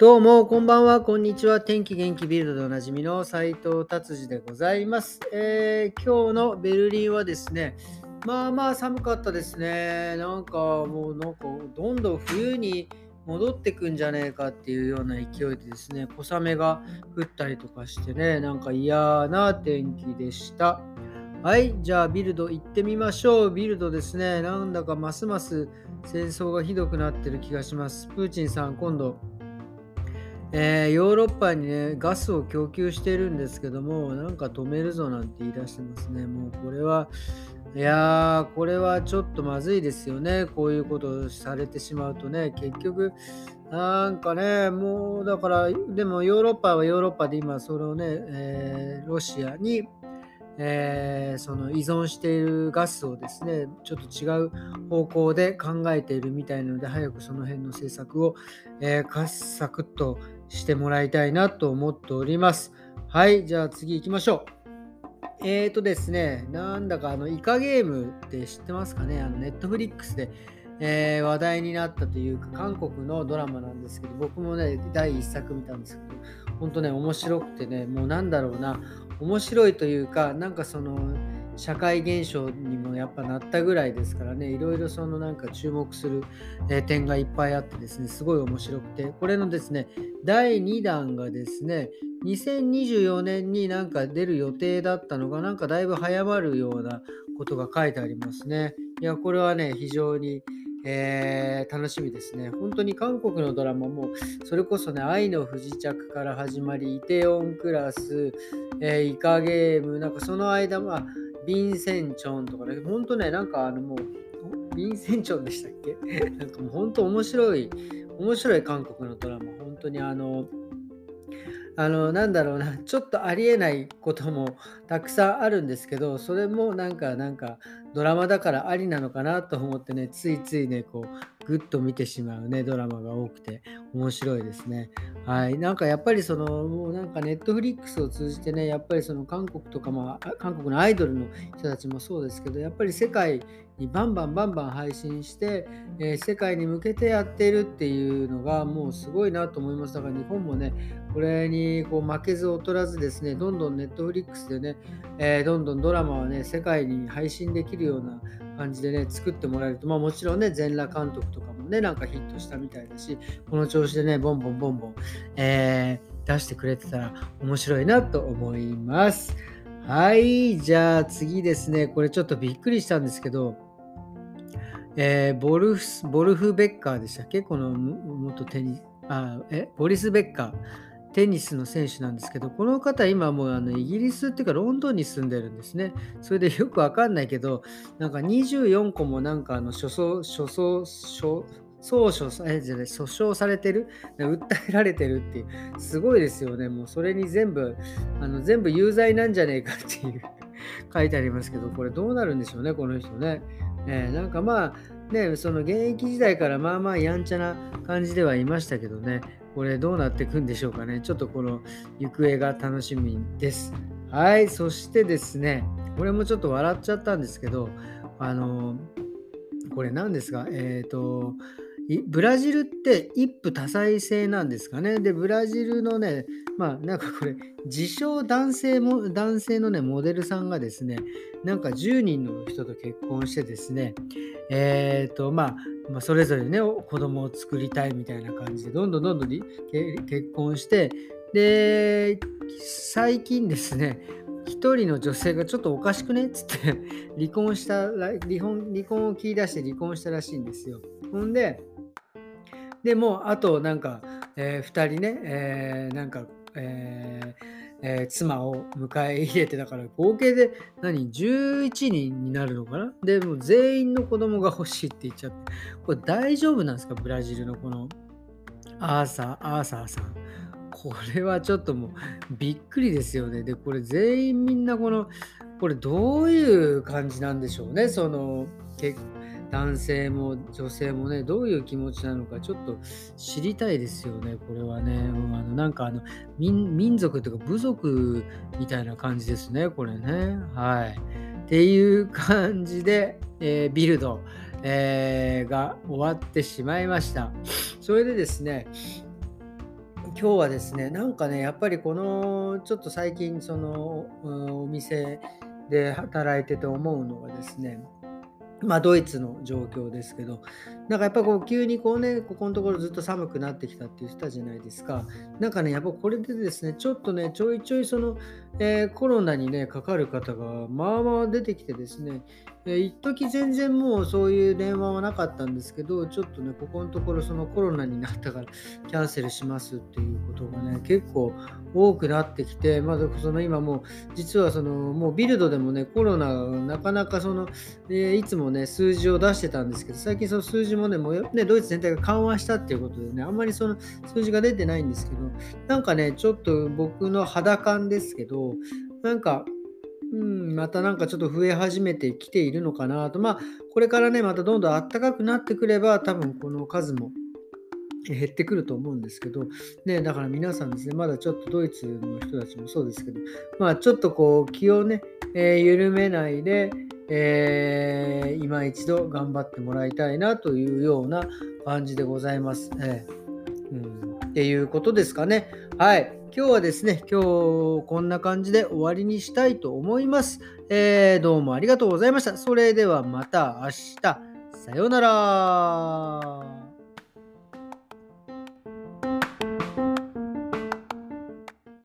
どうもこんばんは、こんにちは。天気元気ビルドでおなじみの斉藤達次でございます。今日のベルリンはですね、まあまあ寒かったですね。なんかどんどん冬に戻ってくんじゃねえかっていうような勢いでですね、小雨が降ったりとかしてね、なんか嫌な天気でした。はい、じゃあビルド行ってみましょう。ビルドですね、なんだかますます戦争がひどくなってる気がします。プーチンさん、今度ヨーロッパにねガスを供給しているんですけども、なんか止めるぞなんて言い出してますね。もうこれはちょっとまずいですよね。こういうことをされてしまうとね、結局なんかね、もうだから、でもヨーロッパはヨーロッパで今それをね、ロシアにその依存しているガスをですね、ちょっと違う方向で考えているみたいなので、早くその辺の政策を、サクッとしてもらいたいなと思っております。はい、じゃあ次行きましょう。ですね、なんだかイカゲームって知ってますかね。ネットフリックスで、話題になったというか、韓国のドラマなんですけど、僕もね第1作見たんですけど、ほんとね面白くてね、もうなんだろうな、面白いというか、なんかその社会現象にもやっぱなったぐらいですからね、いろいろそのなんか注目する点がいっぱいあってですね、すごい面白くて、これのですね第2弾がですね2024年になんか出る予定だったのが、なんかだいぶ早まるようなことが書いてありますね。いや、これはね非常に楽しみですね。本当に韓国のドラマもそれこそね、愛の不時着から始まり、イテオンクラス、イカゲーム、なんかその間はヴィンセンチョンとかね、本当ね、なんかもうヴィンセンチョンでしたっけなんかもう本当面白い韓国のドラマ、本当になんだろうな、ちょっとありえないこともたくさんあるんですけど、それもなんかドラマだからありなのかなと思ってね、ついついねこうグッと見てしまうねドラマが多くて面白いですね。はい、なんかやっぱりそのもうなんかネットフリックスを通じてね、やっぱりその韓国とか、まあ韓国のアイドルの人たちもそうですけど、やっぱり世界にバンバン配信して、世界に向けてやってるっていうのがもうすごいなと思います。だから日本もねこれにこう負けず劣らずですね、どんどんネットフリックスでね、どんどんドラマはね世界に配信できるような感じでね作ってもらえると、まあもちろんね全裸監督とかもねなんかヒットしたみたいだし、この調子でねボンボン、出してくれてたら面白いなと思います。はい、じゃあ次ですね、これちょっとびっくりしたんですけど、ボルフベッカーでしたっけ、この元ボリス・ベッカー、テニスの選手なんですけど、この方今もうイギリスっていうかロンドンに住んでるんですね。それでよくわかんないけど、なんか24個もなんか訴訟されてる、訴えられてるっていう、すごいですよね。もうそれに全部有罪なんじゃねえかっていう書いてありますけど、これどうなるんでしょうねこの人ね。なんかまあね、その現役時代からまあまあやんちゃな感じではいましたけどね、これどうなっていくんでしょうかね。ちょっとこの行方が楽しみです。はい、そしてですね、これもちょっと笑っちゃったんですけど、これ何ですか、ブラジルって一夫多妻制なんですかね。でブラジルのね、まあなんかこれ自称男性のねモデルさんがですね、なんか10人の人と結婚してですね、まあそれぞれね子供を作りたいみたいな感じでどんどん結婚して、で最近ですね一人の女性がちょっとおかしくねっつって離婚を切り出して離婚したらしいんですよ。ほんで、でもうあとなんか、2人ね、妻を迎え入れて、だから合計で11人になるのかな。でもう全員の子供が欲しいって言っちゃって、これ大丈夫なんですかブラジルのこのアーサーさん、これはちょっともうびっくりですよね。でこれ全員みんなこれどういう感じなんでしょうね。その男性も女性もねどういう気持ちなのかちょっと知りたいですよね。これはねなんか民族というか部族みたいな感じですねこれね。はいっていう感じで、ビルド、が終わってしまいました。それでですね今日はですね、なんかね、やっぱりこのちょっと最近そのお店で働いてて思うのはですね、まあドイツの状況ですけど、なんかやっぱこう急にこうね、ここのところずっと寒くなってきたって言ってたじゃないですか。なんかね、やっぱこれでですね、ちょっとね、ちょいちょいその、コロナにね、かかる方がまあまあ出てきてですね、一時全然もうそういう電話はなかったんですけど、ちょっとね、ここのところそのコロナになったからキャンセルしますっていうことがね、結構多くなってきて、まずその今もう実はそのもうビルドでもね、コロナがなかなかその、いつもね、数字を出してたんですけど、最近その数字もね、もうね、ドイツ全体が緩和したっていうことでね、あんまりその数字が出てないんですけど、なんかね、ちょっと僕の肌感ですけど、なんかまたなんかちょっと増え始めてきているのかなと。まあこれからね、またどんどん暖かくなってくれば多分この数も減ってくると思うんですけどね。だから皆さんですね、まだちょっとドイツの人たちもそうですけど、まあちょっとこう気をね、緩めないで、今一度頑張ってもらいたいなというような感じでございます、っていうことですかね。はい。今日はですね、こんな感じで終わりにしたいと思います。どうもありがとうございました。それではまた明日。さようなら。